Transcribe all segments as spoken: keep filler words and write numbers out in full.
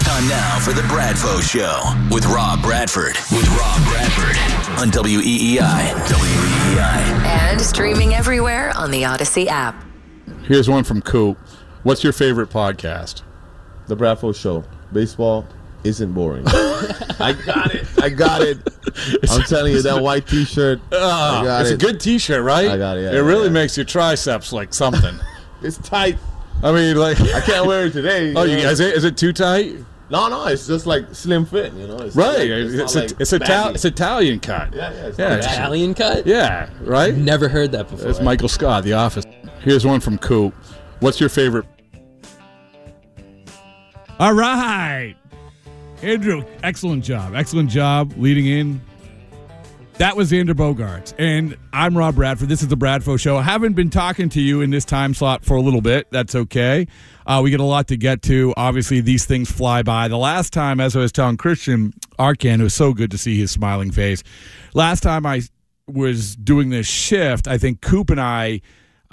Time now for The Bradford Show with Rob Bradford. With Rob Bradford on W E E I. W E E I. And streaming everywhere on the Odyssey app. Here's one from Coop. What's your favorite podcast? The Bradford Show. Baseball Isn't Boring. I got it. I got it. I'm telling you, that white t-shirt. Uh, I got it's it. a good t-shirt, right? I got it. Yeah, it yeah, really yeah. makes your triceps like something. It's tight. I mean, like, I can't wear it today. Oh, you know? Is it? Is it too tight? No, no, it's just like slim fit, you know. It's right, it's, it's, a, like it's, Itali- it's Italian cut. Yeah, yeah. It's yeah it's Italian t- cut. Yeah, right. Never heard that before. It's Michael Scott, The Office. Here's one from Coop. What's your favorite? All right, Andrew, excellent job, excellent job leading in. That was Xander Bogaerts, and I'm Rob Bradford. This is The Bradford Show. I haven't been talking to you in this time slot for a little bit. That's okay. Uh, we get a lot to get to. Obviously, these things fly by. The last time, as I was telling Christian Arkan, it was so good to see his smiling face. Last time I was doing this shift, I think Coop and I,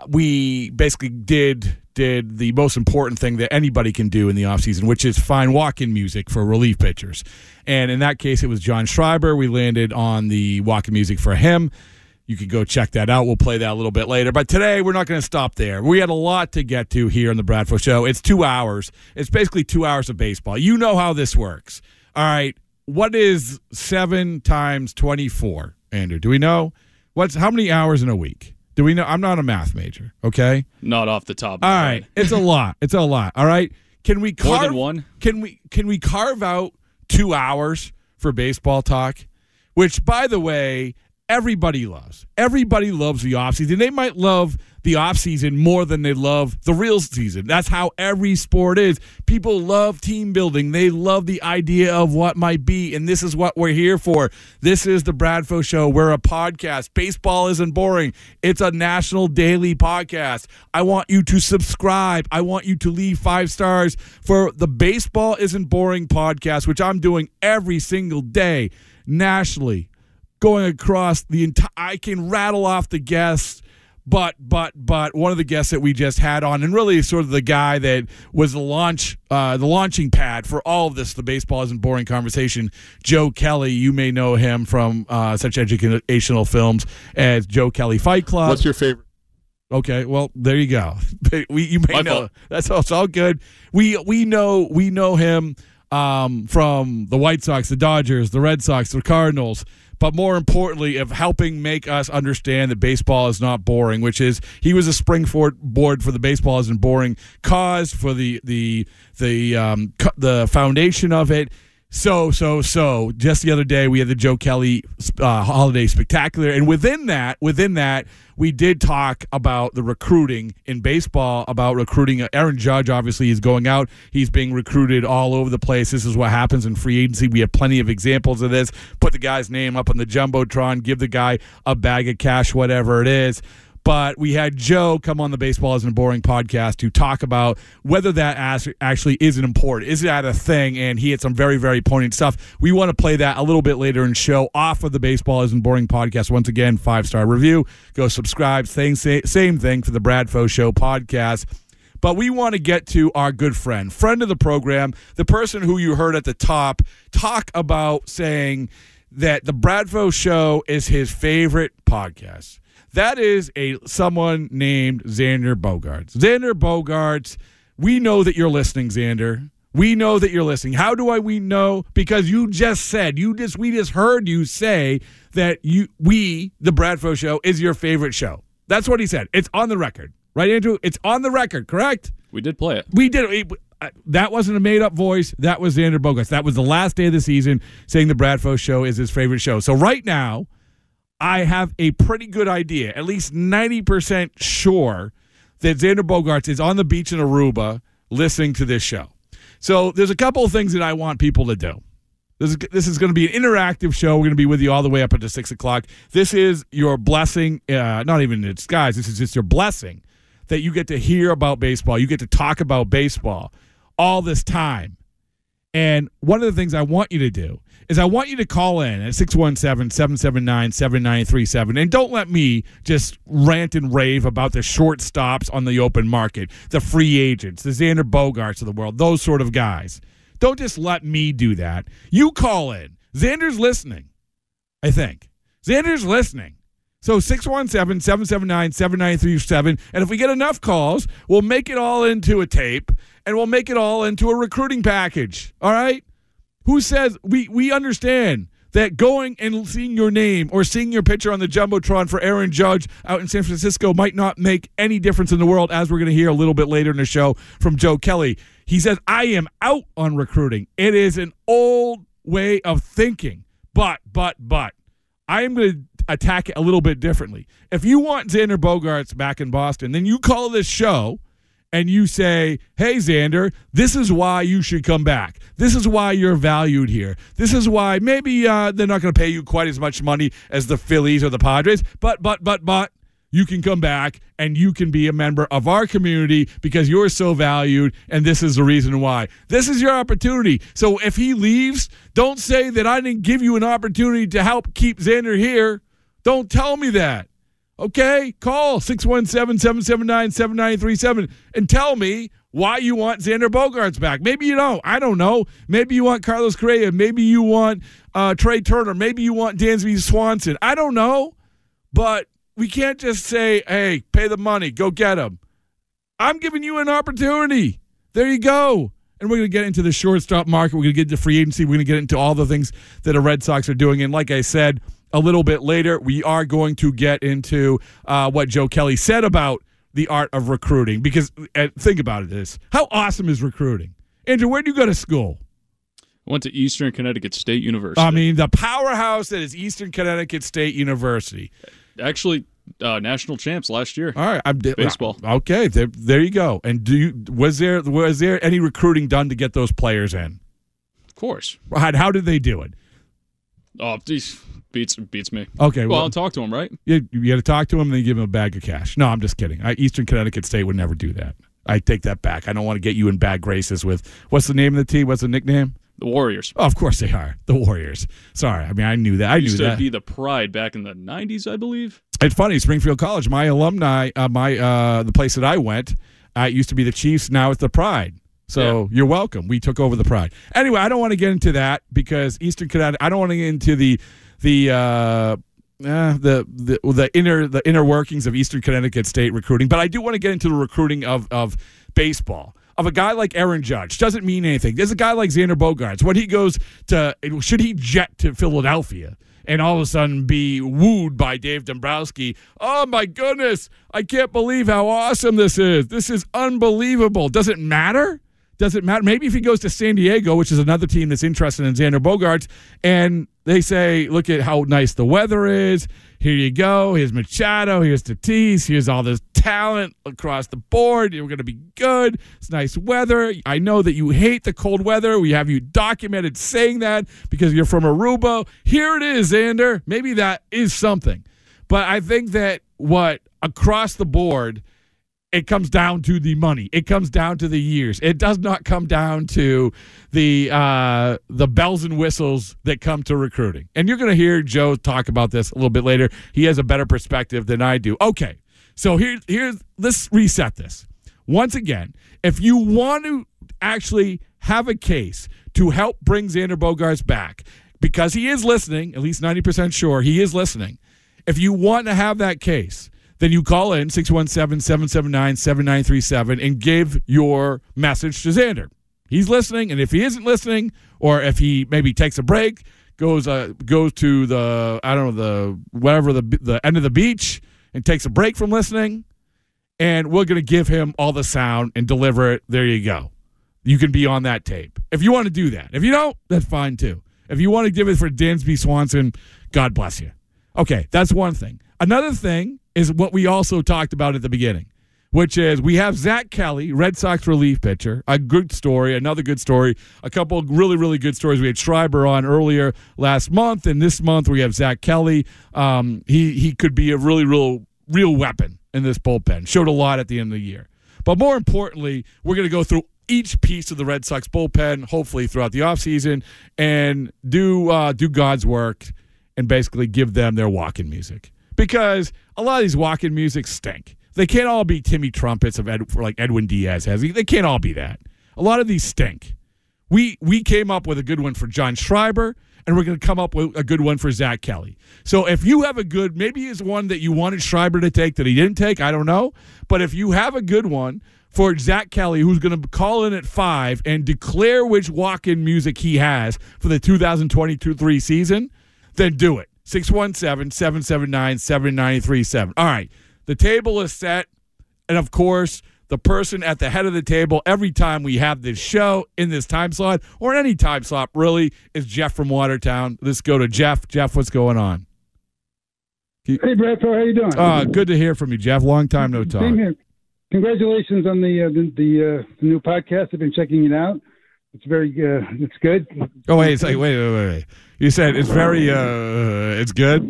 we basically did... did the most important thing that anybody can do in the offseason, which is find walk-in music for relief pitchers. And in that case, it was John Schreiber. We landed on the walk-in music for him. You could go check that out. We'll play that a little bit later. But today, we're not going to stop there. We had a lot to get to here on The Bradford Show. It's two hours. It's basically two hours of baseball. You know how this works. All right, what is seven times twenty-four, Andrew? Do we know? What's how many hours in a week? Do we know? I'm not a math major, okay? Not off the top. All right, head. It's a lot. It's a lot. All right, can we carve, more than one? Can we can we carve out two hours for baseball talk? Which, by the way, everybody loves. Everybody loves the offseason. They might love the offseason more than they love the real season. That's how every sport is. People love team building. They love the idea of what might be, and this is what we're here for. This is The Bradford Show. We're a podcast. Baseball Isn't Boring. It's a national daily podcast. I want you to subscribe. I want you to leave five stars for the Baseball Isn't Boring podcast, which I'm doing every single day nationally. Going across the entire, I can rattle off the guests, but but but one of the guests that we just had on, and really sort of the guy that was the launch, uh, the launching pad for all of this, the Baseball Isn't Boring conversation. Joe Kelly, you may know him from uh, such educational films as Joe Kelly Fight Club. What's your favorite? Okay, well there you go. We you may My know fault. That's all, it's all good. We we know we know him um, from the White Sox, the Dodgers, the Red Sox, the Cardinals. But more importantly, of helping make us understand that baseball is not boring, which is he was a springboard board for the Baseball Isn't Boring cause, for the the the um, the foundation of it. So so so. Just the other day, we had the Joe Kelly uh, Holiday Spectacular, and within that, within that, we did talk about the recruiting in baseball, about recruiting. Aaron Judge obviously is going out; he's being recruited all over the place. This is what happens in free agency. We have plenty of examples of this. Put the guy's name up on the jumbotron, give the guy a bag of cash, whatever it is. But we had Joe come on the Baseball Isn't Boring podcast to talk about whether that actually is important. Is that a thing? And he had some very, very poignant stuff. We want to play that a little bit later and show off of the Baseball Isn't Boring podcast. Once again, five-star review. Go subscribe. Same, same thing for the Bradfo Show podcast. But we want to get to our good friend, friend of the program, the person who you heard at the top talk about saying that the Bradfo Show is his favorite podcast. That is a someone named Xander Bogaerts. Xander Bogaerts, we know that you're listening, Xander. We know that you're listening. How do I we know? Because you just said, you just we just heard you say that you we, the Bradford Show, is your favorite show. That's what he said. It's on the record. Right, Andrew? It's on the record, correct? We did play it. We did it. That wasn't a made-up voice. That was Xander Bogaerts. That was the last day of the season saying the Bradford Show is his favorite show. So right now, I have a pretty good idea, at least ninety percent sure, that Xander Bogaerts is on the beach in Aruba listening to this show. So there's a couple of things that I want people to do. This is, this is going to be an interactive show. We're going to be with you all the way up until six o'clock. This is your blessing, uh, not even in disguise. This is just your blessing that you get to hear about baseball. You get to talk about baseball all this time. And one of the things I want you to do is I want you to call in at six one seven, seven seven nine, seven nine three seven. And don't let me just rant and rave about the shortstops on the open market, the free agents, the Xander Bogaerts of the world, those sort of guys. Don't just let me do that. You call in. Xander's listening, I think. Xander's listening. So six one seven, seven seven nine, seven nine three seven. And if we get enough calls, we'll make it all into a tape, and we'll make it all into a recruiting package, all right? Who says we, we understand that going and seeing your name or seeing your picture on the Jumbotron for Aaron Judge out in San Francisco might not make any difference in the world, as we're going to hear a little bit later in the show from Joe Kelly. He says, I am out on recruiting. It is an old way of thinking, but, but, but, I am going to attack it a little bit differently. If you want Xander Bogaerts back in Boston, then you call this show and you say, hey, Xander, this is why you should come back. This is why you're valued here. This is why maybe uh, they're not going to pay you quite as much money as the Phillies or the Padres, but, but, but, but, you can come back and you can be a member of our community because you're so valued, and this is the reason why. This is your opportunity. So if he leaves, don't say that I didn't give you an opportunity to help keep Xander here. Don't tell me that. Okay? Call six one seven, seven seven nine, seven nine three seven and tell me why you want Xander Bogaerts back. Maybe you don't. I don't know. Maybe you want Carlos Correa. Maybe you want uh, Trey Turner. Maybe you want Dansby Swanson. I don't know. But we can't just say, hey, pay the money. Go get him. I'm giving you an opportunity. There you go. And we're going to get into the shortstop market. We're going to get into free agency. We're going to get into all the things that the Red Sox are doing. And like I said, a little bit later, we are going to get into uh, what Joe Kelly said about the art of recruiting. Because uh, think about it, this. How awesome is recruiting? Andrew, where do you go to school? I went to Eastern Connecticut State University. I mean, the powerhouse that is Eastern Connecticut State University. Actually, uh, national champs last year. All right. I'm di- Baseball. Okay, there, there you go. And do you, was there was there any recruiting done to get those players in? Of course. How, how did they do it? Oh, geez. Beats beats me. Okay, well, well, I'll talk to him, right? You, you got to talk to him and then give him a bag of cash. No, I'm just kidding. I, Eastern Connecticut State would never do that. I take that back. I don't want to get you in bad graces with, what's the name of the team? What's the nickname? The Warriors. Oh, of course they are. The Warriors. Sorry. I mean, I knew that. I knew that. Used to be the pride back in the nineties, I believe. It's funny. Springfield College, my alumni, uh, my uh, the place that I went, uh, it used to be the Chiefs. Now it's the Pride. So yeah. You're welcome. We took over the Pride. Anyway, I don't want to get into that because Eastern Connecticut, I don't want to get into the the uh, eh, the the the inner the inner workings of Eastern Connecticut State recruiting, but I do want to get into the recruiting of of baseball. Of a guy like Aaron Judge doesn't mean anything. There's a guy like Xander Bogaerts. When he goes to, should he jet to Philadelphia and all of a sudden be wooed by Dave Dombrowski? Oh my goodness! I can't believe how awesome this is. This is unbelievable. Does it matter? Does it matter? Maybe if he goes to San Diego, which is another team that's interested in Xander Bogaerts, and they say, look at how nice the weather is. Here you go. Here's Machado. Here's Tatis. Here's all this talent across the board. You're going to be good. It's nice weather. I know that you hate the cold weather. We have you documented saying that because you're from Aruba. Here it is, Xander. Maybe that is something. But I think that what across the board – it comes down to the money. It comes down to the years. It does not come down to the uh, the bells and whistles that come to recruiting. And you're going to hear Joe talk about this a little bit later. He has a better perspective than I do. Okay, so here, here's let's reset this. Once again, if you want to actually have a case to help bring Xander Bogaerts back, because he is listening, at least ninety percent sure he is listening, if you want to have that case, then you call in six one seven, seven seven nine, seven nine three seven and give your message to Xander. He's listening, and if he isn't listening, or if he maybe takes a break, goes uh, goes to the, I don't know, the whatever, the the end of the beach and takes a break from listening, and we're going to give him all the sound and deliver it. There you go. You can be on that tape if you want to do that. If you don't, that's fine too. If you want to give it for Dansby Swanson, God bless you. Okay, that's one thing. Another thing is what we also talked about at the beginning, which is we have Zach Kelly, Red Sox relief pitcher, a good story, another good story, a couple of really, really good stories. We had Schreiber on earlier last month, and this month we have Zach Kelly. Um, he he could be a really, real, real weapon in this bullpen. Showed a lot at the end of the year. But more importantly, we're going to go through each piece of the Red Sox bullpen, hopefully throughout the offseason, and do uh, do God's work and basically give them their walk-in music. Because a lot of these walk-in music stink. They can't all be Timmy Trumpets of Ed, like Edwin Diaz has. They can't all be that. A lot of these stink. We we came up with a good one for John Schreiber, and we're going to come up with a good one for Zach Kelly. So if you have a good, maybe it's one that you wanted Schreiber to take that he didn't take, I don't know. But if you have a good one for Zach Kelly, who's going to call in at five and declare which walk-in music he has for the two thousand twenty-two twenty-three season, then do it. six one seven, seven seven nine, seven nine three seven. All right, the table is set, and of course, the person at the head of the table every time we have this show in this time slot, or any time slot really, is Jeff from Watertown. Let's go to Jeff. Jeff, what's going on? Hey, Bradford, how you doing? Uh, good to hear from you, Jeff. Long time no talk. Same here. Congratulations on the uh, the, the, uh, the new podcast. I've been checking it out. It's very uh, it's good. Oh wait, it's like, wait, wait, wait, wait. You said it's very uh, it's good.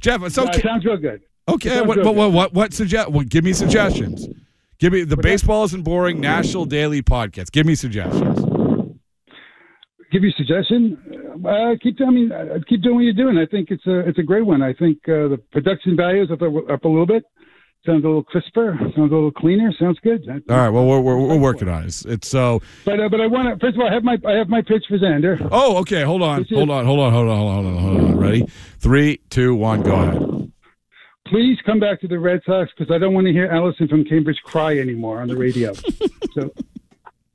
Jeff, it's okay. No, it sounds real good. Okay, what, but what what what suggest? Well, give me suggestions. Give me the what Baseball Isn't Boring National Daily Podcast. Give me suggestions. Give you suggestion. Uh, keep I mean keep doing what you're doing. I think it's a it's a great one. I think uh, the production value is up a, up a little bit. Sounds a little crisper. Sounds a little cleaner. Sounds good. That's all right. Well, we're we're, we're working on it. It's, it's so. But uh, but I want to first of all I have my I have my pitch for Xander. Oh, okay. Hold on. Hold on. Hold on. Hold on. Hold on. Hold on. Ready? Three, two, one. Go ahead. Please come back to the Red Sox because I don't want to hear Allison from Cambridge cry anymore on the radio. so.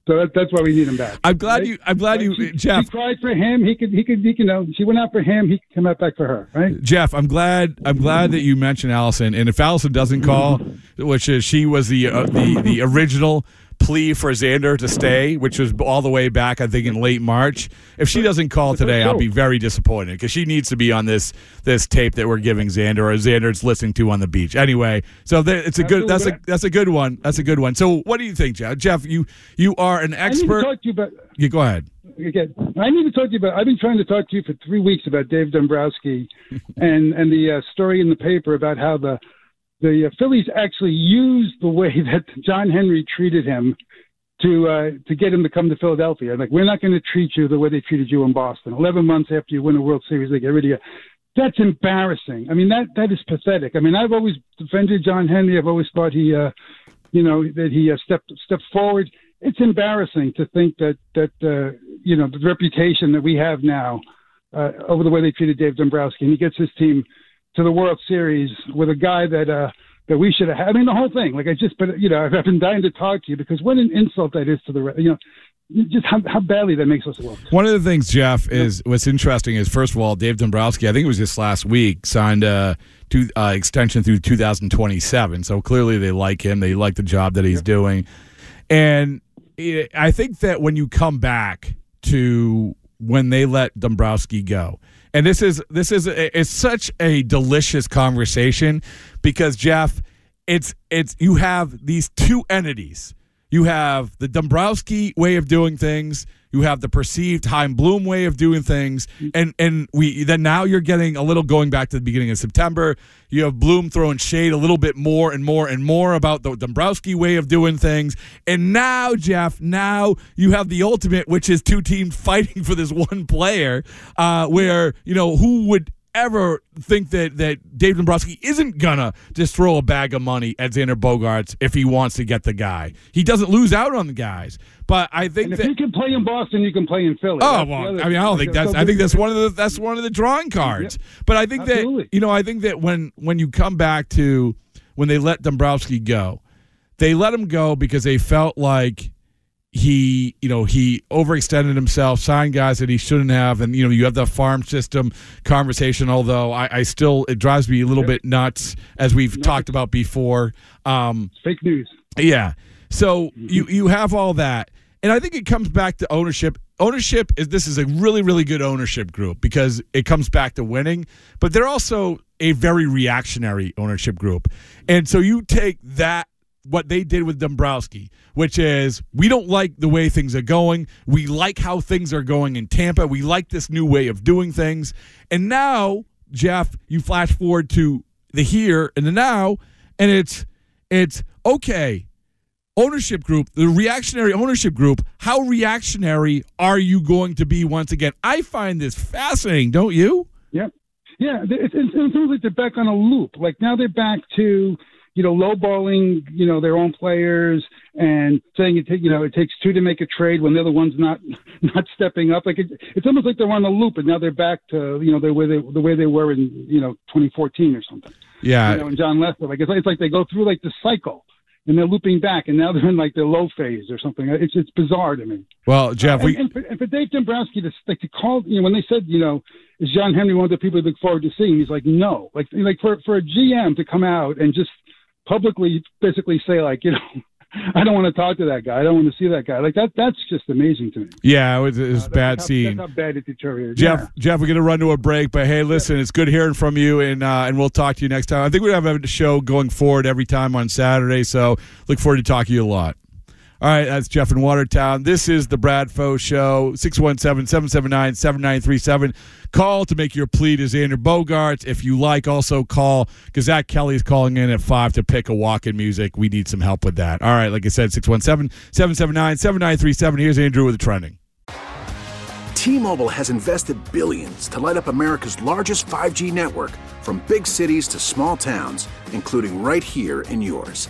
So that, that's why we need him back. I'm glad right? you. I'm glad right? you, she, Jeff. She cried for him. He could. He could. He could. You know, she went out for him. He could come out back for her. Right, Jeff. I'm glad. I'm glad that you mentioned Allison. And if Allison doesn't call, which is she was the uh, the the original plea for Xander to stay, which was all the way back, I think, in late March. If she doesn't call today, I'll be very disappointed because she needs to be on this this tape that we're giving Xander or Xander's listening to on the beach. Anyway, so there, it's a good that's a that's a good one. That's a good one. So what do you think, Jeff? Jeff, you you are an expert. I need to talk to you about, yeah, go ahead. Again, I need to talk to you about. I've been trying to talk to you for three weeks about Dave Dombrowski and and the uh, story in the paper about how the. The Phillies actually used the way that John Henry treated him to uh, to get him to come to Philadelphia. Like, we're not going to treat you the way they treated you in Boston. Eleven months after you win a World Series, they get rid of you. That's embarrassing. I mean, that that is pathetic. I mean, I've always defended John Henry. I've always thought he, uh, you know, that he uh, stepped stepped forward. It's embarrassing to think that that uh, you know, the reputation that we have now uh, over the way they treated Dave Dombrowski, and he gets his team to the World Series with a guy that uh, that we should have had. I mean, the whole thing. Like, I just, but you know, I've been dying to talk to you because what an insult that is to the, you know, just how, how badly that makes us look. One of the things, Jeff, is yeah. what's interesting is, first of all, Dave Dombrowski, I think it was just last week, signed a to, uh, extension through two thousand twenty-seven. So clearly they like him. They like the job that he's yeah. doing. And it, I think that when you come back to when they let Dombrowski go, and this is this is a, it's such a delicious conversation because, Jeff, it's it's you have these two entities. You have the Dombrowski way of doing things. You have the perceived Chaim Bloom way of doing things, and and we then now you're getting a little going back to the beginning of September. You have Bloom throwing shade a little bit more and more and more about the Dombrowski way of doing things, and now, Jeff, now you have the ultimate, which is two teams fighting for this one player, uh, where you know who would ever think that, that Dave Dombrowski isn't gonna just throw a bag of money at Xander Bogaerts if he wants to get the guy. He doesn't lose out on the guys, but I think and if that, you can play in Boston, you can play in Philly. Oh well, other, I mean, I don't think that's. So I think that's one of the that's one of the drawing cards. Yeah, but I think absolutely. that you know, I think that when when you come back to when they let Dombrowski go, they let him go because they felt like he, you know, he overextended himself, signed guys that he shouldn't have, and, you know, you have the farm system conversation, although I, I still, it drives me a little bit nuts, as we've talked about before. Um, Fake news. Yeah. So you, you have all that. And I think it comes back to ownership. Ownership is this is a really, really good ownership group because it comes back to winning, but they're also a very reactionary ownership group. And so you take that, what they did with Dombrowski, which is we don't like the way things are going. We like how things are going in Tampa. We like this new way of doing things. And now, Jeff, you flash forward to the here and the now, and it's it's okay. Ownership group, the reactionary ownership group, how reactionary are you going to be once again? I find this fascinating, don't you? Yeah. Yeah, it's, it's, it's almost like they're back on a loop. Like now they're back to, you know, lowballing, you know, their own players and saying, it, you know, it takes two to make a trade when they're the ones not not stepping up. Like it, it's almost like they're on a loop and now they're back to, you know, the way they, the way they were in, you know, twenty fourteen or something. Yeah. You know, and John Lester. Like it's, it's like they go through like the cycle. And they're looping back, and now they're in, like, their low phase or something. It's it's bizarre to me. Well, Jeff, we... Uh, and, and, for, and for Dave Dombrowski to, like, to call, you know, when they said, you know, is John Henry one of the people you look forward to seeing? He's like, no. Like, like for, for a G M to come out and just publicly basically say, like, you know, I don't want to talk to that guy. I don't want to see that guy. Like, that that's just amazing to me. Yeah, it was, it was uh, a bad how, scene. That's how bad it deteriorated. Jeff, yeah. Jeff, we're going to run to a break, but, hey, listen, it's good hearing from you, and uh, and we'll talk to you next time. I think we're going to have a show going forward every time on Saturday, so look forward to talking to you a lot. All right, that's Jeff in Watertown. This is The Bradford Show, six one seven, seven seven nine, seven nine three seven. Call to make your plea to Xander Bogaerts. If you like, also call, because Zach Kelly is calling in at five to pick a walk-in music. We need some help with that. All right, like I said, six one seven, seven seven nine, seven nine three seven. Here's Andrew with the trending. T-Mobile has invested billions to light up America's largest five G network, from big cities to small towns, including right here in yours.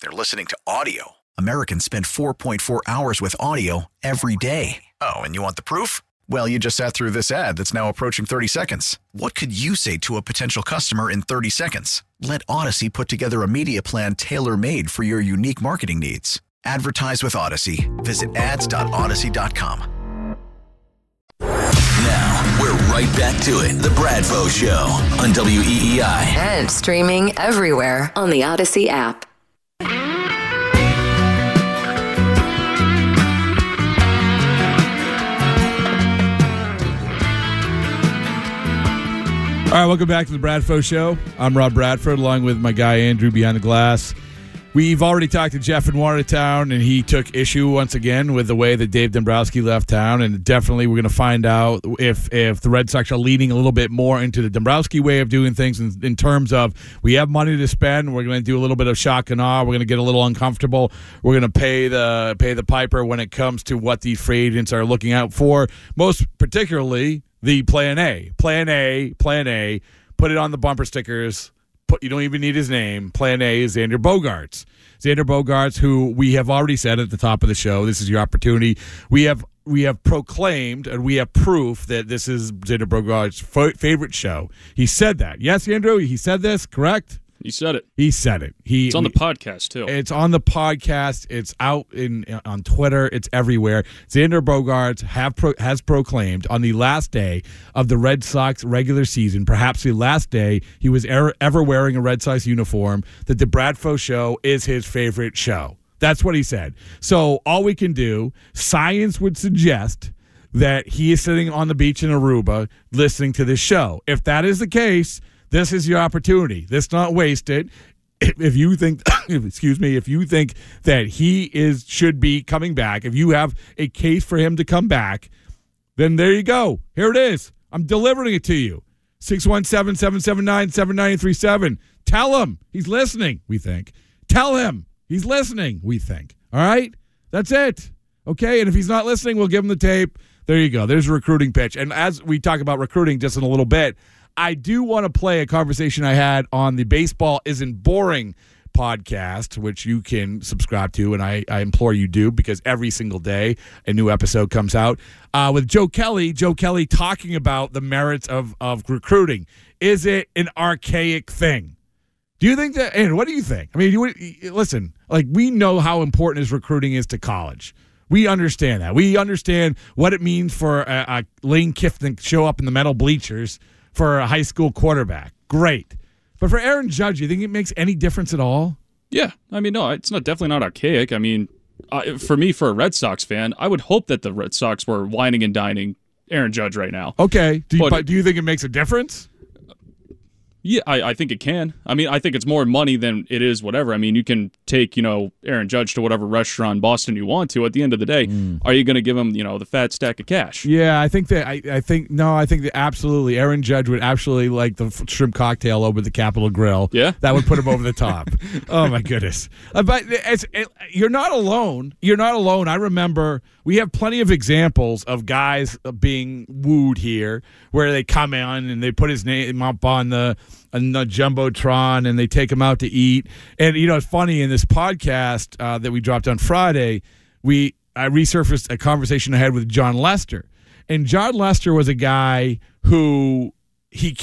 they're listening to audio. Americans spend four point four hours with audio every day. Oh, and you want the proof? Well, you just sat through this ad that's now approaching thirty seconds. What could you say to a potential customer in thirty seconds? Let Odyssey put together a media plan tailor-made for your unique marketing needs. Advertise with Odyssey. Visit ads dot odyssey dot com. Now, we're right back to it. The Bradford Show on W E E I. And streaming everywhere on the Odyssey app. All right, welcome back to the Bradford Show. I'm Rob Bradford, along with my guy Andrew behind the glass. We've already talked to Jeff in Watertown, and he took issue once again with the way that Dave Dombrowski left town. And definitely, we're going to find out if if the Red Sox are leaning a little bit more into the Dombrowski way of doing things in, in terms of we have money to spend. We're going to do a little bit of shock and awe. We're going to get a little uncomfortable. We're going to pay the pay the piper when it comes to what these free agents are looking out for, most particularly the plan A, plan A, plan A. Put it on the bumper stickers. Put, you don't even need his name. Plan A is Xander Bogaerts. Xander Bogaerts, who we have already said at the top of the show, this is your opportunity. We have we have proclaimed and we have proof that this is Xander Bogaerts' f- favorite show. He said that. Yes, Andrew, he said this, correct? He said it. He said it. He, it's on the podcast, too. It's on the podcast. It's out in on Twitter. It's everywhere. Xander Bogaerts have pro, has proclaimed on the last day of the Red Sox regular season, perhaps the last day he was ever, ever wearing a Red Sox uniform, that the Bradford Show is his favorite show. That's what he said. So all we can do, science would suggest that he is sitting on the beach in Aruba listening to this show. If that is the case, this is your opportunity. Let's not waste it. If you think, excuse me, if you think that he is should be coming back, if you have a case for him to come back, then there you go. Here it is. I'm delivering it to you. six one seven, seven seven nine, seven nine three seven. Tell him he's listening, we think. Tell him he's listening, we think. All right? That's it. Okay, and if he's not listening, we'll give him the tape. There you go. There's a recruiting pitch. And as we talk about recruiting just in a little bit, I do want to play a conversation I had on the Baseball Isn't Boring podcast, which you can subscribe to, and I, I implore you do, because every single day a new episode comes out, uh, with Joe Kelly. Joe Kelly talking about the merits of, of recruiting. Is it an archaic thing? Do you think that, and what do you think? I mean, you, listen, like, we know how important is recruiting is to college. We understand that. We understand what it means for a, a Lane Kiffin to show up in the metal bleachers for a high school quarterback. Great. But for Aaron Judge, you think it makes any difference at all? Yeah. I mean, no, it's not definitely not archaic. I mean, uh, for me, for a Red Sox fan, I would hope that the Red Sox were whining and dining Aaron Judge right now. Okay. Do you, but, but do you think it makes a difference? Yeah, I, I think it can. I mean, I think it's more money than it is whatever. I mean, you can take, you know, Aaron Judge to whatever restaurant in Boston you want to. At the end of the day, mm. are you going to give him, you know, the fat stack of cash? Yeah, I think that, I, I think, no, I think that absolutely. Aaron Judge would absolutely like the shrimp cocktail over the Capitol Grill. Yeah? That would put him over the top. Oh, my goodness. Uh, but it's, it, you're not alone. You're not alone. I remember we have plenty of examples of guys being wooed here where they come in and they put his name up on the, and the Jumbotron, and they take him out to eat. And, you know, it's funny, in this podcast uh, that we dropped on Friday, we I resurfaced a conversation I had with John Lester. And John Lester was a guy who he,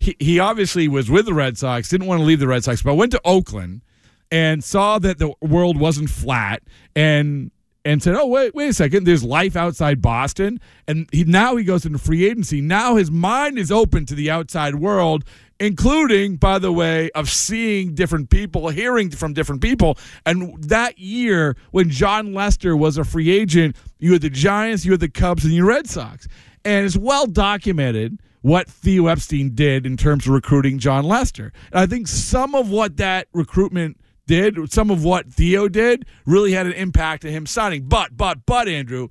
he he obviously was with the Red Sox, didn't want to leave the Red Sox, but went to Oakland and saw that the world wasn't flat and and said, oh, wait wait a second, there's life outside Boston. And he, now he goes into free agency. Now his mind is open to the outside world, including, by the way, of seeing different people, hearing from different people. And that year, when John Lester was a free agent, you had the Giants, you had the Cubs, and you Red Sox. And it's well documented what Theo Epstein did in terms of recruiting John Lester. And I think some of what that recruitment did, some of what Theo did, really had an impact on him signing. But, but, but, Andrew,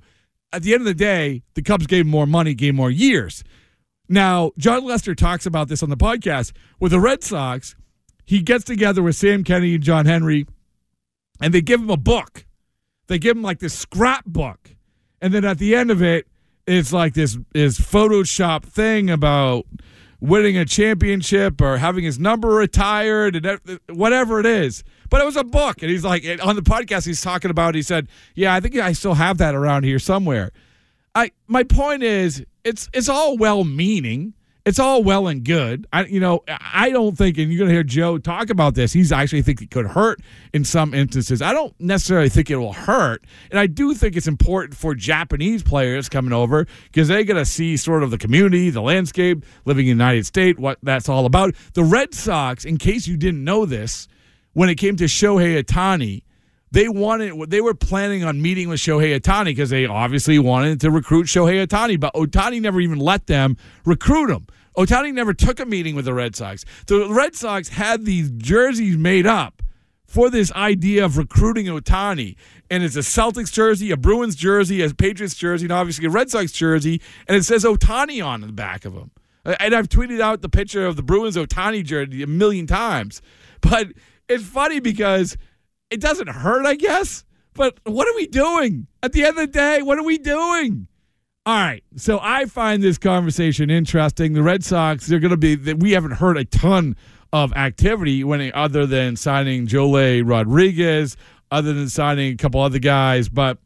at the end of the day, the Cubs gave him more money, gave him more years. Now, John Lester talks about this on the podcast. With the Red Sox, he gets together with Sam Kennedy and John Henry, and they give him a book. They give him like this scrapbook. And then at the end of it, it's like this is Photoshop thing about winning a championship or having his number retired and whatever it is. But it was a book. And he's like, on the podcast, he's talking about, he said, yeah, I think I still have that around here somewhere. I my point is, It's it's all well-meaning. It's all well and good. I you know I don't think, and you're going to hear Joe talk about this, he's actually think it could hurt in some instances. I don't necessarily think it will hurt, and I do think it's important for Japanese players coming over because they got to see sort of the community, the landscape, living in the United States, what that's all about. The Red Sox, in case you didn't know this, when it came to Shohei Ohtani, They wanted. They were planning on meeting with Shohei Ohtani because they obviously wanted to recruit Shohei Ohtani, but Ohtani never even let them recruit him. Ohtani never took a meeting with the Red Sox. The Red Sox had these jerseys made up for this idea of recruiting Ohtani, and it's a Celtics jersey, a Bruins jersey, a Patriots jersey, and obviously a Red Sox jersey, and it says Ohtani on the back of them. And I've tweeted out the picture of the Bruins Ohtani jersey a million times, but it's funny because it doesn't hurt, I guess, but what are we doing? At the end of the day, what are we doing? All right, so I find this conversation interesting. The Red Sox, they're going to be – we haven't heard a ton of activity when, other than signing Jolay Rodriguez, other than signing a couple other guys, but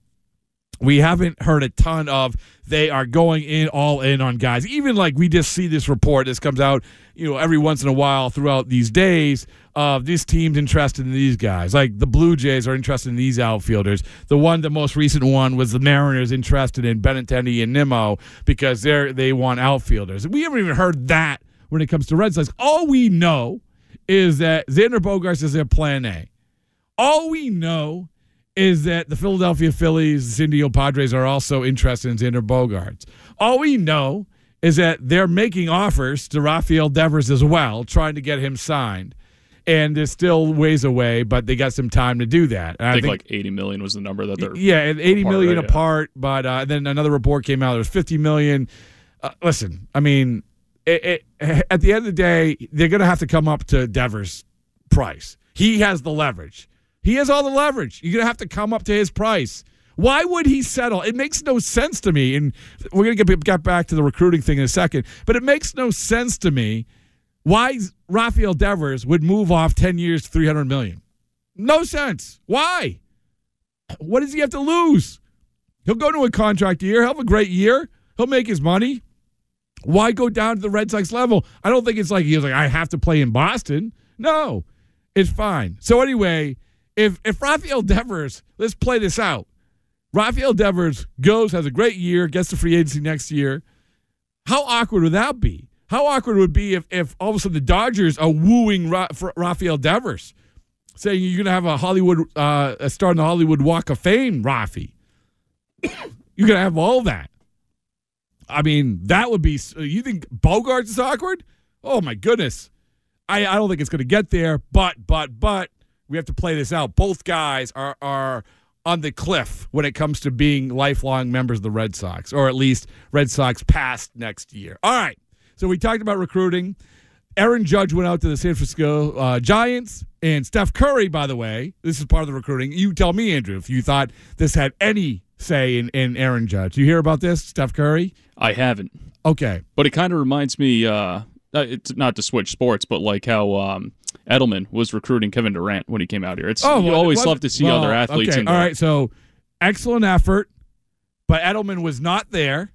we haven't heard a ton of they are going in all in on guys. Even like we just see this report. This comes out, you know, every once in a while throughout these days of uh, this team's interested in these guys. Like the Blue Jays are interested in these outfielders. The one, the most recent one was the Mariners interested in Benintendi and Nimmo because they're they want outfielders. We haven't even heard that when it comes to Red Sox. All we know is that Xander Bogaerts is their plan A. All we know is that the Philadelphia Phillies, San Diego Padres are also interested in Xander Bogaerts. All we know is that they're making offers to Rafael Devers as well, trying to get him signed. And they're still ways away, but they got some time to do that. I think, I think like eighty million dollars was the number that they're yeah, eighty apart, million right? apart. Yeah. But uh, then another report came out. There was fifty million dollars. Uh, listen, I mean, it, it, at the end of the day, they're going to have to come up to Devers' price. He has the leverage. He has all the leverage. You're going to have to come up to his price. Why would he settle? It makes no sense to me. And we're going to get, get back to the recruiting thing in a second. But it makes no sense to me why Rafael Devers would move off ten years to three hundred million dollars. No sense. Why? What does he have to lose? He'll go to a contract year. He'll have a great year. He'll make his money. Why go down to the Red Sox level? I don't think it's like he was like, I have to play in Boston. No, it's fine. So anyway, if if Rafael Devers, let's play this out. Rafael Devers goes, has a great year, gets to free agency next year. How awkward would that be? How awkward would it be if, if all of a sudden the Dodgers are wooing Ra- Rafael Devers, saying you're going to have a Hollywood uh, a star in the Hollywood Walk of Fame, Rafi. You're going to have all that. I mean, that would be – you think Bogaerts is awkward? Oh, my goodness. I, I don't think it's going to get there, but, but, but, we have to play this out. Both guys are are – on the cliff when it comes to being lifelong members of the Red Sox, or at least Red Sox past next year. All right, so we talked about recruiting. Aaron Judge went out to the San Francisco uh, Giants, and Steph Curry, by the way, this is part of the recruiting. You tell me, Andrew, if you thought this had any say in, in Aaron Judge. You hear about this, Steph Curry? I haven't. Okay. But it kind of reminds me, uh, it's not to switch sports, but like how um, – Edelman was recruiting Kevin Durant when he came out here. It's oh, well, you always it love to see well, other athletes. Okay, in all right. So excellent effort, but Edelman was not there.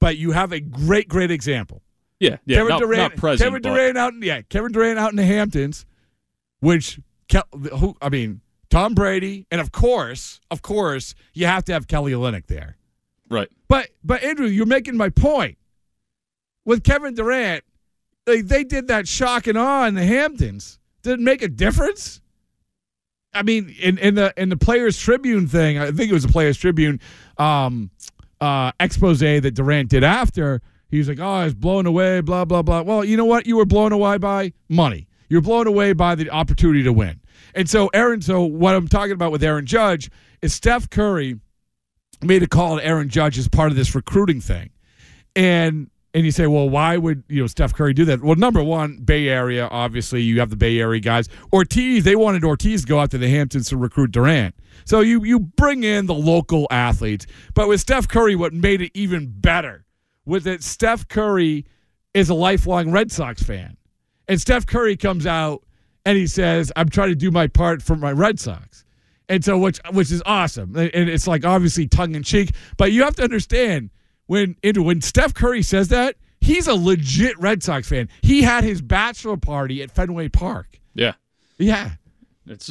But you have a great, great example. Yeah, yeah. Kevin not, Durant, not present, Kevin Durant but. out in yeah, Kevin Durant out in the Hamptons, which who I mean, Tom Brady, and of course, of course, you have to have Kelly Olynyk there, right? But but Andrew, you're making my point with Kevin Durant. They, they did that shock and awe in the Hamptons. Did it make a difference? I mean, in, in the in the Players Tribune thing, I think it was a Players Tribune um, uh, expose that Durant did after. He was like, oh, I was blown away, blah, blah, blah. Well, you know what? You were blown away by money. You're blown away by the opportunity to win. And so, Aaron, so what I'm talking about with Aaron Judge is Steph Curry made a call to Aaron Judge as part of this recruiting thing. And... And you say, well, why would you know Steph Curry do that? Well, number one, Bay Area, obviously. You have the Bay Area guys. Ortiz, they wanted Ortiz to go out to the Hamptons to recruit Durant. So you you bring in the local athletes. But with Steph Curry, what made it even better was that Steph Curry is a lifelong Red Sox fan. And Steph Curry comes out and he says, I'm trying to do my part for my Red Sox. And so which which is awesome. And it's like obviously tongue-in-cheek. But you have to understand, When when Steph Curry says that, he's a legit Red Sox fan. He had his bachelor party at Fenway Park. Yeah. Yeah. It's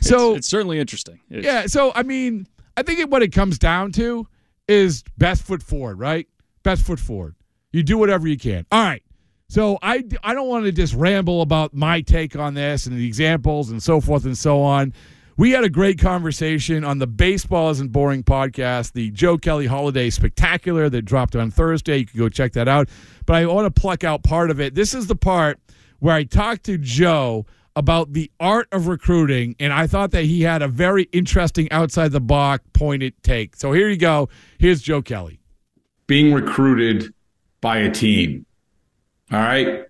so it's, it's certainly interesting. It's, yeah, so, I mean, I think it, what it comes down to is best foot forward, right? Best foot forward. You do whatever you can. All right. So I, I don't want to just ramble about my take on this and the examples and so forth and so on. We had a great conversation on the Baseball Isn't Boring podcast, the Joe Kelly Holiday Spectacular that dropped on Thursday. You can go check that out. But I want to pluck out part of it. This is the part where I talked to Joe about the art of recruiting, and I thought that he had a very interesting outside-the-box pointed take. So here you go. Here's Joe Kelly. Being recruited by a team, all right?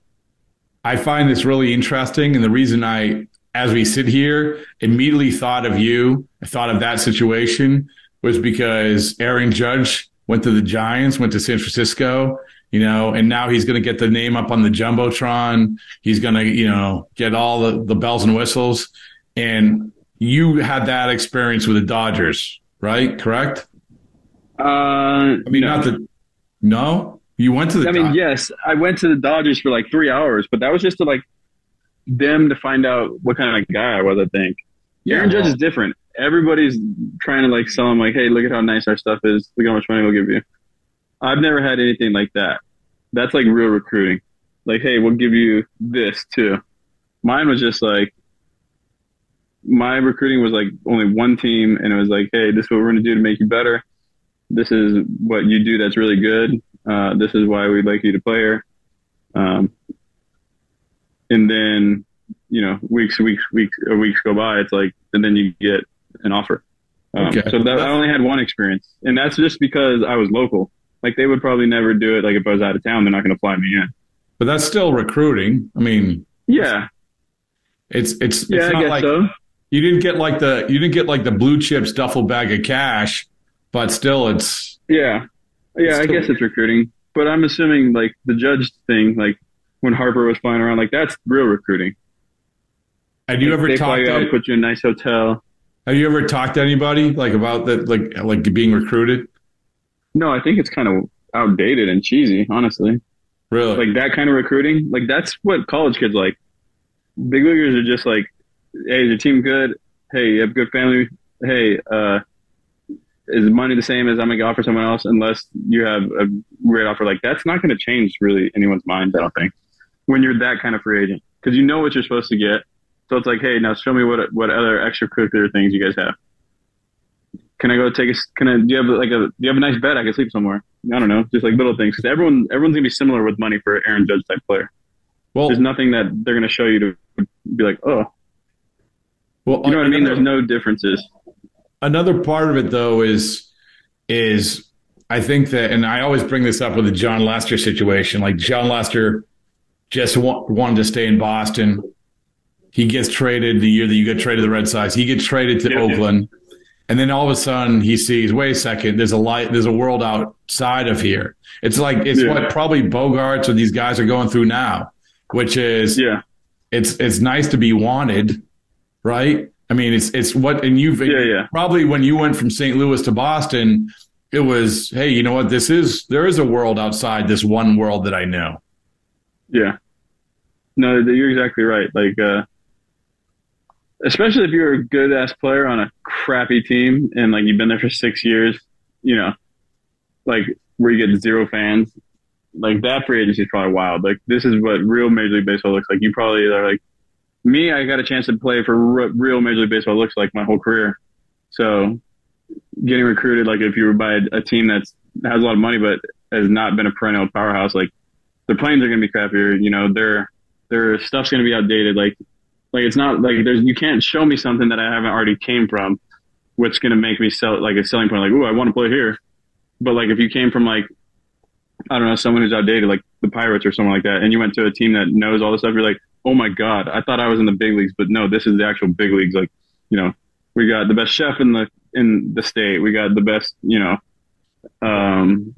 I find this really interesting, and the reason I – as we sit here, immediately thought of you, I thought of that situation, was because Aaron Judge went to the Giants, went to San Francisco, you know, and now he's going to get the name up on the Jumbotron. He's going to, you know, get all the, the bells and whistles. And you had that experience with the Dodgers, right? Correct? Uh, I mean, no. not the – no? You went to the I Dodgers. I mean, yes. I went to the Dodgers for like three hours, but that was just to like – them to find out what kind of guy I was, I think. Yeah, Aaron Judge well. is different. Everybody's trying to, like, sell him, like, hey, look at how nice our stuff is. Look how much money we'll give you. I've never had anything like that. That's, like, real recruiting. Like, hey, we'll give you this, too. Mine was just, like, my recruiting was, like, only one team, and it was, like, hey, this is what we're going to do to make you better. This is what you do that's really good. Uh, this is why we'd like you to play here. Um And then, you know, weeks, weeks, weeks, or weeks go by. It's like, and then you get an offer. Um, okay. So that, I only had one experience, and that's just because I was local. Like they would probably never do it. Like if I was out of town, they're not going to fly me in. But that's still recruiting. I mean, yeah, it's it's, it's yeah, not I guess like so. you didn't get like the you didn't get like the blue chips duffel bag of cash But still, it's yeah, yeah. It's I guess weird. It's recruiting, but I'm assuming like the Judge thing, like when Harper was flying around, like that's real recruiting. Have you like, ever they talked? Fly you to, out, put you in a nice hotel. Have you ever talked to anybody like about that, like like being recruited? No, I think it's kind of outdated and cheesy, honestly. Really, like that kind of recruiting, like that's what college kids like. Big leaguers are just like, hey, is your team good? Hey, you have a good family? Hey, uh, is money the same as I'm going to offer someone else unless you have a great offer? Like, that's not going to change really anyone's minds, I don't think, when you're that kind of free agent. Because you know what you're supposed to get. So it's like, hey, now show me what what other extracurricular things you guys have. Can I go take a – can I – do you have like a do you have a nice bed I can sleep somewhere? I don't know. Just like little things. Because everyone, everyone's going to be similar with money for an Aaron Judge type player. Well, there's nothing that they're going to show you to be like, oh. Well, you know what another, I mean? There's no differences. Another part of it, though, is is I think that, and I always bring this up with the John Lester situation. Like John Lester just wa- wanted to stay in Boston. He gets traded the year that you get traded to the Red Sox. He gets traded to yeah, Oakland, yeah. And then all of a sudden he sees, wait a second, there's a light, there's a world outside of here. It's like it's yeah. what probably Bogaerts or these guys are going through now, which is yeah, it's it's nice to be wanted. Right? I mean, it's it's what, and you've yeah, yeah. probably when you went from Saint Louis to Boston, it was, hey, you know what? This is, there is a world outside this one world that I know. Yeah. No, you're exactly right. Like, uh, especially if you're a good ass player on a crappy team and like you've been there for six years, you know, like where you get zero fans, like that free agency is probably wild. Like, this is what real Major League Baseball looks like. You probably are like, me, I got a chance to play for r- real Major League Baseball looks like my whole career. So getting recruited, like if you were by a team that has a lot of money but has not been a perennial powerhouse, like their planes are going to be crappier. You know, their their stuff's going to be outdated. Like, like it's not like there's you can't show me something that I haven't already came from, what's going to make me sell like a selling point. Like, ooh, I want to play here. But like if you came from like, I don't know, someone who's outdated, like the Pirates or someone like that, and you went to a team that knows all this stuff, you're like, oh my God, I thought I was in the big leagues, but no, this is the actual big leagues. Like, you know, we got the best chef in the, in the state. We got the best, you know, um,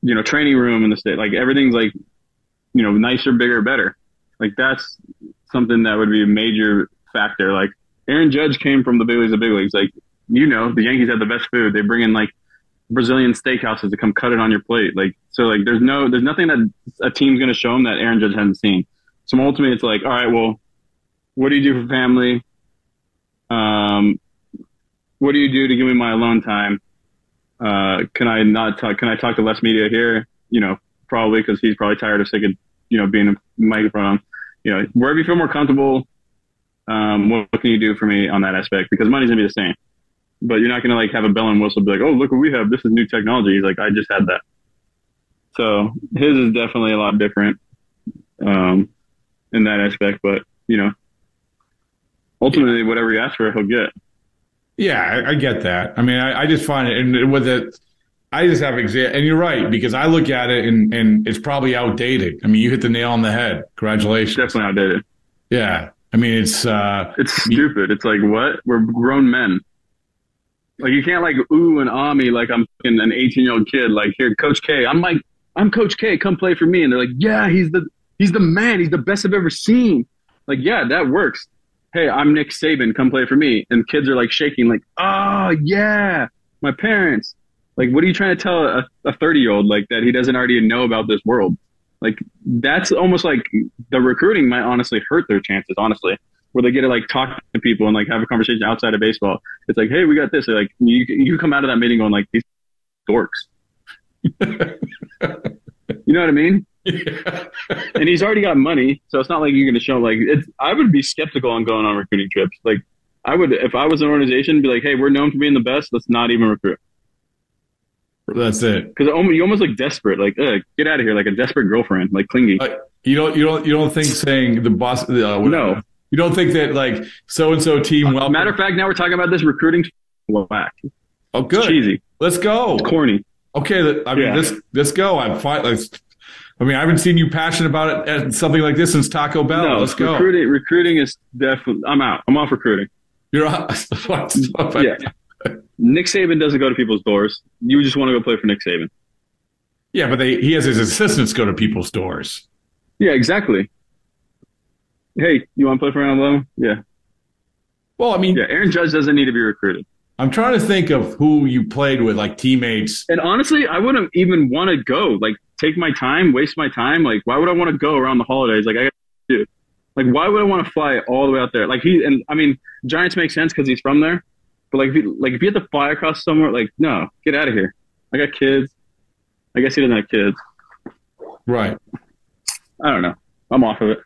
you know, training room in the state. Like everything's like, you know, nicer, bigger, better. Like that's something that would be a major factor. Like Aaron Judge came from the big leagues, the big leagues. Like, you know, the Yankees have the best food. They bring in like Brazilian steakhouses to come cut it on your plate. Like, so like, there's no, there's nothing that a team's going to show them that Aaron Judge hasn't seen. So ultimately, it's like, all right, well, what do you do for family? Um, what do you do to give me my alone time? Uh, can I not talk? Can I talk to less media here? You know, probably because he's probably tired of sick of, you know, being a microphone. You know, wherever you feel more comfortable, um, what, what can you do for me on that aspect? Because money's gonna be the same, but you're not gonna like have a bell and whistle be like, oh, look what we have. This is new technology. He's like, I just had that. So his is definitely a lot different. Um, in that aspect, but you know, ultimately, yeah. whatever you ask for, he'll get. Yeah, I, I get that. I mean, I, I just find it, and with it, I just have exa- and you're right because I look at it and and it's probably outdated. I mean, you hit the nail on the head. Congratulations. It's definitely outdated. Yeah, I mean, it's uh, it's stupid. You, it's like what? We're grown men. Like you can't like ooh and ah me like I'm fucking an eighteen year old kid. Like here, Coach K. I'm like I'm Coach K. Come play for me, and they're like, yeah, he's the. He's the man. He's the best I've ever seen. Like, yeah, that works. Hey, I'm Nick Saban. Come play for me. And kids are like shaking like, oh, yeah, my parents. Like, what are you trying to tell a, a thirty-year-old like that he doesn't already know about this world? Like, that's almost like the recruiting might honestly hurt their chances, honestly, where they get to, like, talk to people and, like, have a conversation outside of baseball. It's like, hey, we got this. They're like, you, you come out of that meeting going, like, these dorks. You know what I mean? Yeah. And he's already got money, so it's not like you're going to show like it's. I would be skeptical on going on recruiting trips. Like I would, if I was an organization, be like, "Hey, we're known for being the best. Let's not even recruit." That's it. Because you almost look desperate. Like, ugh, get out of here, like a desperate girlfriend, like clingy. Uh, you don't, you don't, you don't think saying the boss. Uh, no, you don't think that like so and so team. Welcome. Matter of fact, now we're talking about this recruiting whack. Oh, good. It's cheesy. Let's go. It's corny. Okay, I mean, yeah. let's let's go. I'm fine. Let's. I mean, I haven't seen you passionate about it at something like this since Taco Bell. No, Let's go. Recruiting, recruiting is definitely – I'm out. I'm off recruiting. You're off. Yeah. Nick Saban doesn't go to people's doors. You just want to go play for Nick Saban. Yeah, but they, he has his assistants go to people's doors. Yeah, exactly. Hey, you want to play for round eleven? Yeah. Well, I mean, yeah, Aaron Judge doesn't need to be recruited. I'm trying to think of who you played with, like teammates. And honestly, I wouldn't even want to go. Like, take my time, waste my time. Like, why would I want to go around the holidays? Like, I got to do. Like, why would I want to fly all the way out there? Like, he and I mean, Giants make sense because he's from there. But like, if you, like if you had to fly across somewhere, like, no, get out of here. I got kids. I guess he doesn't have kids. Right. I don't know. I'm off of it.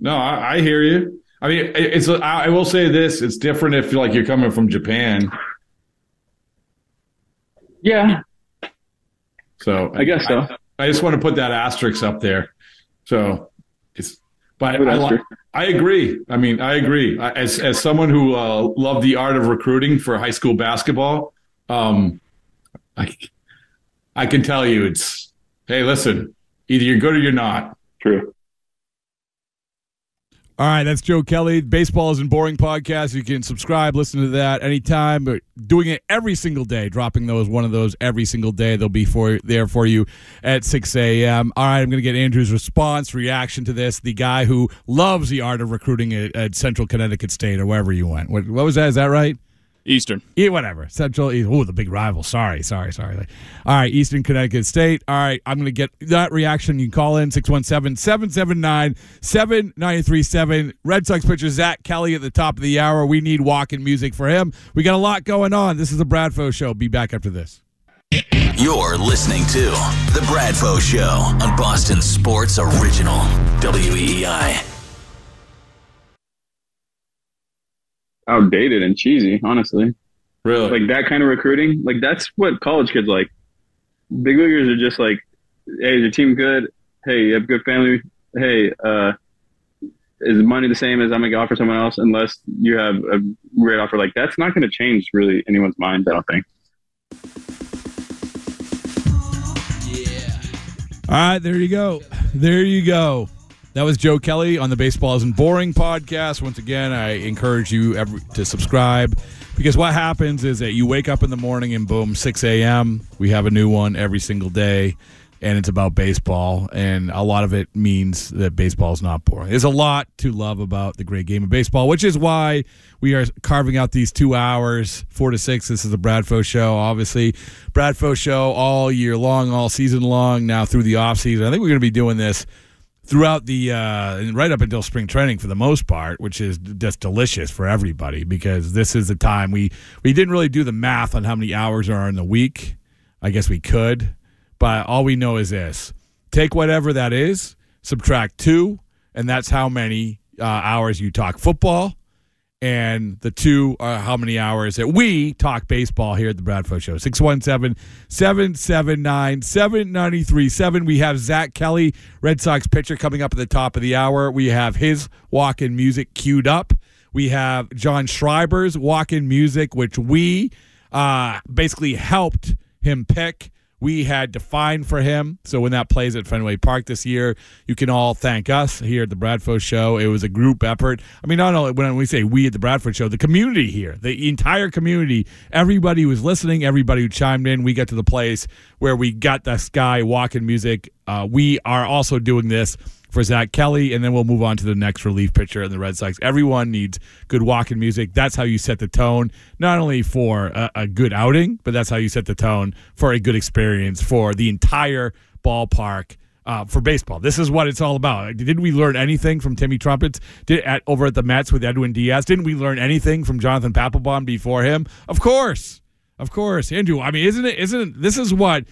No, I, I hear you. I mean, it's. I will say this: it's different if like you're coming from Japan. Yeah. So I guess so. I, I just want to put that asterisk up there. So it's. But I, I, I agree. I mean, I agree. I, as as someone who uh, loved the art of recruiting for high school basketball, um, I I can tell you it's. Hey, listen. Either you're good or you're not. True. All right, that's Joe Kelly. Baseball Isn't Boring podcast. You can subscribe, listen to that anytime. But doing it every single day, dropping those one of those every single day. They'll be for there for you at six a.m. All right, I'm going to get Andrew's response, reaction to this. The guy who loves the art of recruiting at, at Central Connecticut State or wherever you went. What, what was that? Is that right? Eastern. Yeah, whatever. Central. Oh, the big rival. Sorry, sorry, sorry. All right, Eastern Connecticut State. All right, I'm going to get that reaction. You can call in six one seven, seven seven nine, seven nine three seven. Red Sox pitcher Zach Kelly at the top of the hour. We need walking music for him. We got a lot going on. This is The Bradford Show. Be back after this. You're listening to The Bradford Show on Boston Sports Original, W E E I. Outdated and cheesy, honestly. Really? Like that kind of recruiting? Like that's what college kids like. Big leaguers are just like, hey, is your team good? Hey, you have a good family? Hey, uh, is money the same as I'm going to offer someone else unless you have a great offer? Like that's not going to change really anyone's mind, I don't think. Yeah. All right, there you go. There you go. That was Joe Kelly on the Baseball Isn't Boring podcast. Once again, I encourage you every, to subscribe because what happens is that you wake up in the morning and boom, six a.m., we have a new one every single day, and it's about baseball, and a lot of it means that baseball is not boring. There's a lot to love about the great game of baseball, which is why we are carving out these two hours, four to six. This is the Bradford Show, obviously. Bradford Show all year long, all season long, now through the offseason. I think we're going to be doing this throughout the uh, – right up until spring training for the most part, which is just delicious for everybody because this is the time we – we didn't really do the math on how many hours are in the week. I guess we could. But all we know is this. Take whatever that is, subtract two, and that's how many uh, hours you talk football. And the two are how many hours that we talk baseball here at the Bradford Show. six one seven, seven seven nine, seven nine three seven. We have Zach Kelly, Red Sox pitcher, coming up at the top of the hour. We have his walk-in music queued up. We have John Schreiber's walk-in music, which we uh, basically helped him pick. We had defined for him. So when that plays at Fenway Park this year, you can all thank us here at the Bradford Show. It was a group effort. I mean, not only when we say we at the Bradford Show, the community here, the entire community, everybody who was listening, everybody who chimed in, we got to the place where we got the sky walking music. Uh, we are also doing this for Zach Kelly, and then we'll move on to the next relief pitcher in the Red Sox. Everyone needs good walking music. That's how you set the tone, not only for a, a good outing, but that's how you set the tone for a good experience for the entire ballpark uh, for baseball. This is what it's all about. Didn't we learn anything from Timmy Trumpets Did, at, over at the Mets with Edwin Diaz? Didn't we learn anything from Jonathan Papelbon before him? Of course. Of course. Andrew, I mean, isn't it? Isn't this is what...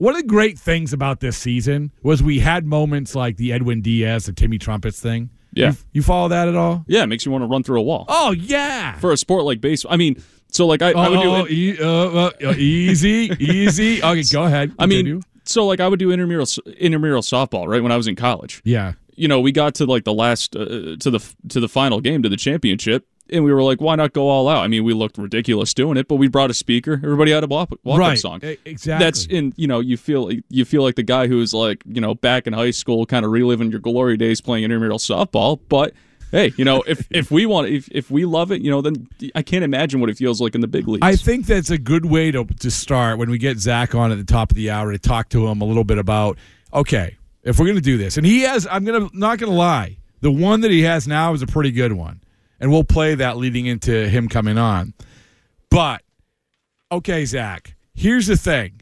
One of the great things about this season was we had moments like the Edwin Diaz, the Timmy Trumpets thing. Yeah. You, you follow that at all? Yeah, it makes you want to run through a wall. Oh, yeah. For a sport like baseball. I mean, so like I, oh, I would do... Oh, e- uh, uh, easy, easy. Okay, go ahead. I continue. mean, so like I would do intramural, intramural softball, right, when I was in college. Yeah. You know, we got to like the last, uh, to the to the final game, to the championship. And we were like, why not go all out? I mean, we looked ridiculous doing it, but we brought a speaker. Everybody had a walk-up right. song. Exactly. That's in, you know, you feel you feel like the guy who was like, you know, back in high school, kind of reliving your glory days playing intramural softball, but hey, you know, if, if we want, if if we love it, you know, then I can't imagine what it feels like in the big leagues. I think that's a good way to to start when we get Zach on at the top of the hour to talk to him a little bit about, okay, if we're going to do this, and he has, I'm gonna not going to lie, the one that he has now is a pretty good one, and we'll play that leading into him coming on. But, okay, Zach, here's the thing.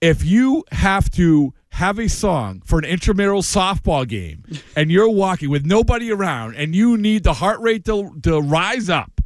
If you have to have a song for an intramural softball game and you're walking with nobody around and you need the heart rate to, to rise up,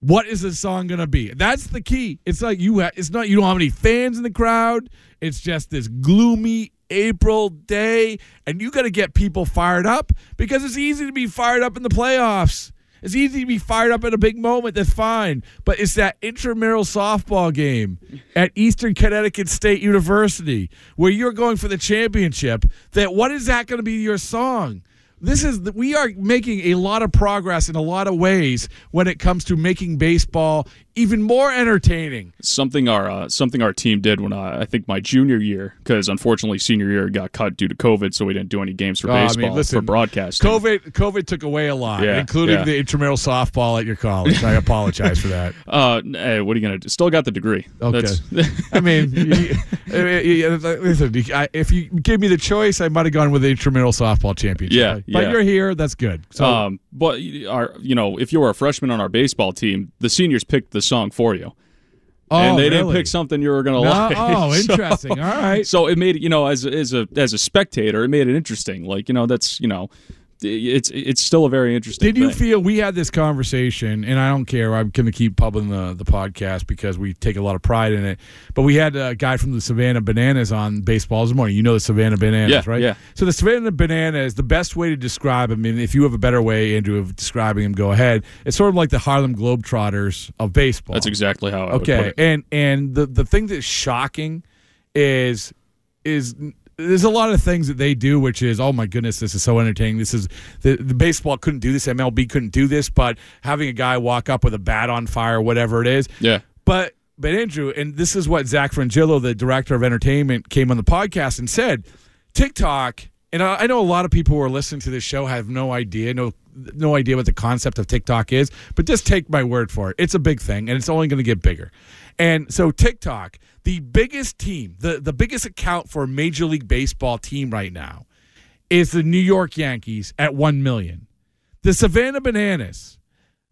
what is the song going to be? That's the key. It's like you ha- it's not you don't have any fans in the crowd. It's just this gloomy April day, and you got to get people fired up because it's easy to be fired up in the playoffs. It's easy to be fired up at a big moment. That's fine. But it's that intramural softball game at Eastern Connecticut State University where you're going for the championship. That what is that going to be your song? This is we are making a lot of progress in a lot of ways when it comes to making baseball even more entertaining. Something our uh, something our team did when I, I think my junior year, because unfortunately senior year got cut due to COVID, so we didn't do any games for oh, baseball I mean, listen, for broadcasting. COVID COVID took away a lot, yeah, including yeah. the intramural softball at your college. I apologize for that. Uh, hey, what are you gonna do? Still got the degree. Okay. That's- I mean, you, listen, if you give me the choice, I might have gone with the intramural softball championship. Yeah. But yeah. you're here. That's good. So, um, but our, you know, if you were a freshman on our baseball team, the seniors picked the song for you, oh, and they really? didn't pick something you were going to no? like. Oh, so, interesting. All right. So it made it, you know, as as a as a spectator, it made it interesting. Like you know, that's you know, it's it's still a very interesting. Did thing. You feel we had this conversation? And I don't care. I'm going to keep pubbing the the podcast because we take a lot of pride in it. But we had a guy from the Savannah Bananas on Baseball This Morning. You know the Savannah Bananas, yeah, right? Yeah. So the Savannah Bananas, the best way to describe them, I mean, if you have a better way, Andrew, of describing them, go ahead. It's sort of like the Harlem Globetrotters of baseball. That's exactly how. I okay. Would put it. And and the the thing that's shocking is is. There's a lot of things that they do, which is, oh, my goodness, this is so entertaining. This is the, the baseball couldn't do this. M L B couldn't do this. But having a guy walk up with a bat on fire, whatever it is. Yeah. But, but Andrew, and this is what Zach Frangillo, the director of entertainment, came on the podcast and said, TikTok, and I, I know a lot of people who are listening to this show have no idea, no no idea what the concept of TikTok is, but just take my word for it. It's a big thing, and it's only going to get bigger. And so TikTok, the biggest team, the, the biggest account for a Major League Baseball team right now is the New York Yankees at one million. The Savannah Bananas,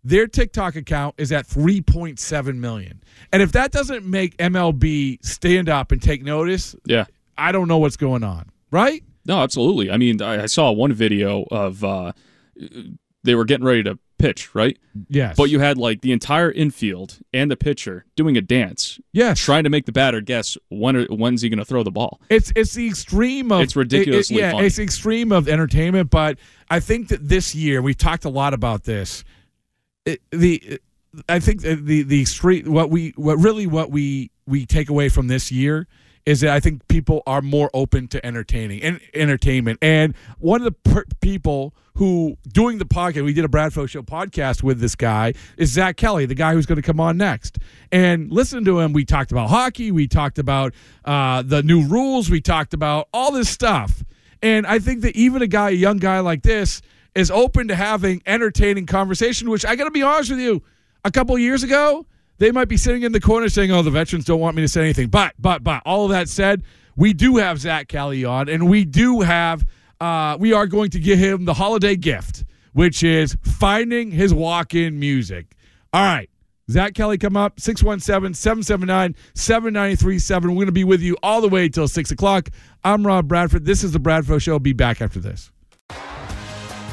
their TikTok account is at three point seven million. And if that doesn't make M L B stand up and take notice, yeah, I don't know what's going on, right? No, absolutely. I mean, I, I saw one video of uh, they were getting ready to pitch, right? Yes. But you had like the entire infield and the pitcher doing a dance. Yes. Trying to make the batter guess when are, when's he going to throw the ball. It's it's the extreme of it's ridiculously it, it, yeah, funny. It's the extreme of entertainment, but I think that this year we've talked a lot about this. It, the it, I think the the, the extreme, what we what really what we we take away from this year is that I think people are more open to entertaining and entertainment. And one of the per- people who doing the podcast, we did a Bradford Show podcast with this guy, is Zach Kelly, the guy who's going to come on next. And listen to him. We talked about hockey. We talked about uh, the new rules. We talked about all this stuff. And I think that even a guy, a young guy like this, is open to having entertaining conversation, which I got to be honest with you, a couple of years ago, they might be sitting in the corner saying, oh, the veterans don't want me to say anything. But, but, but, all of that said, we do have Zach Kelly on, and we do have, uh, we are going to give him the holiday gift, which is finding his walk-in music. All right. Zach Kelly, come up, six one seven, seven seven nine, seven nine three seven. We're going to be with you all the way till six o'clock. I'm Rob Bradford. This is The Bradford Show. I'll be back after this.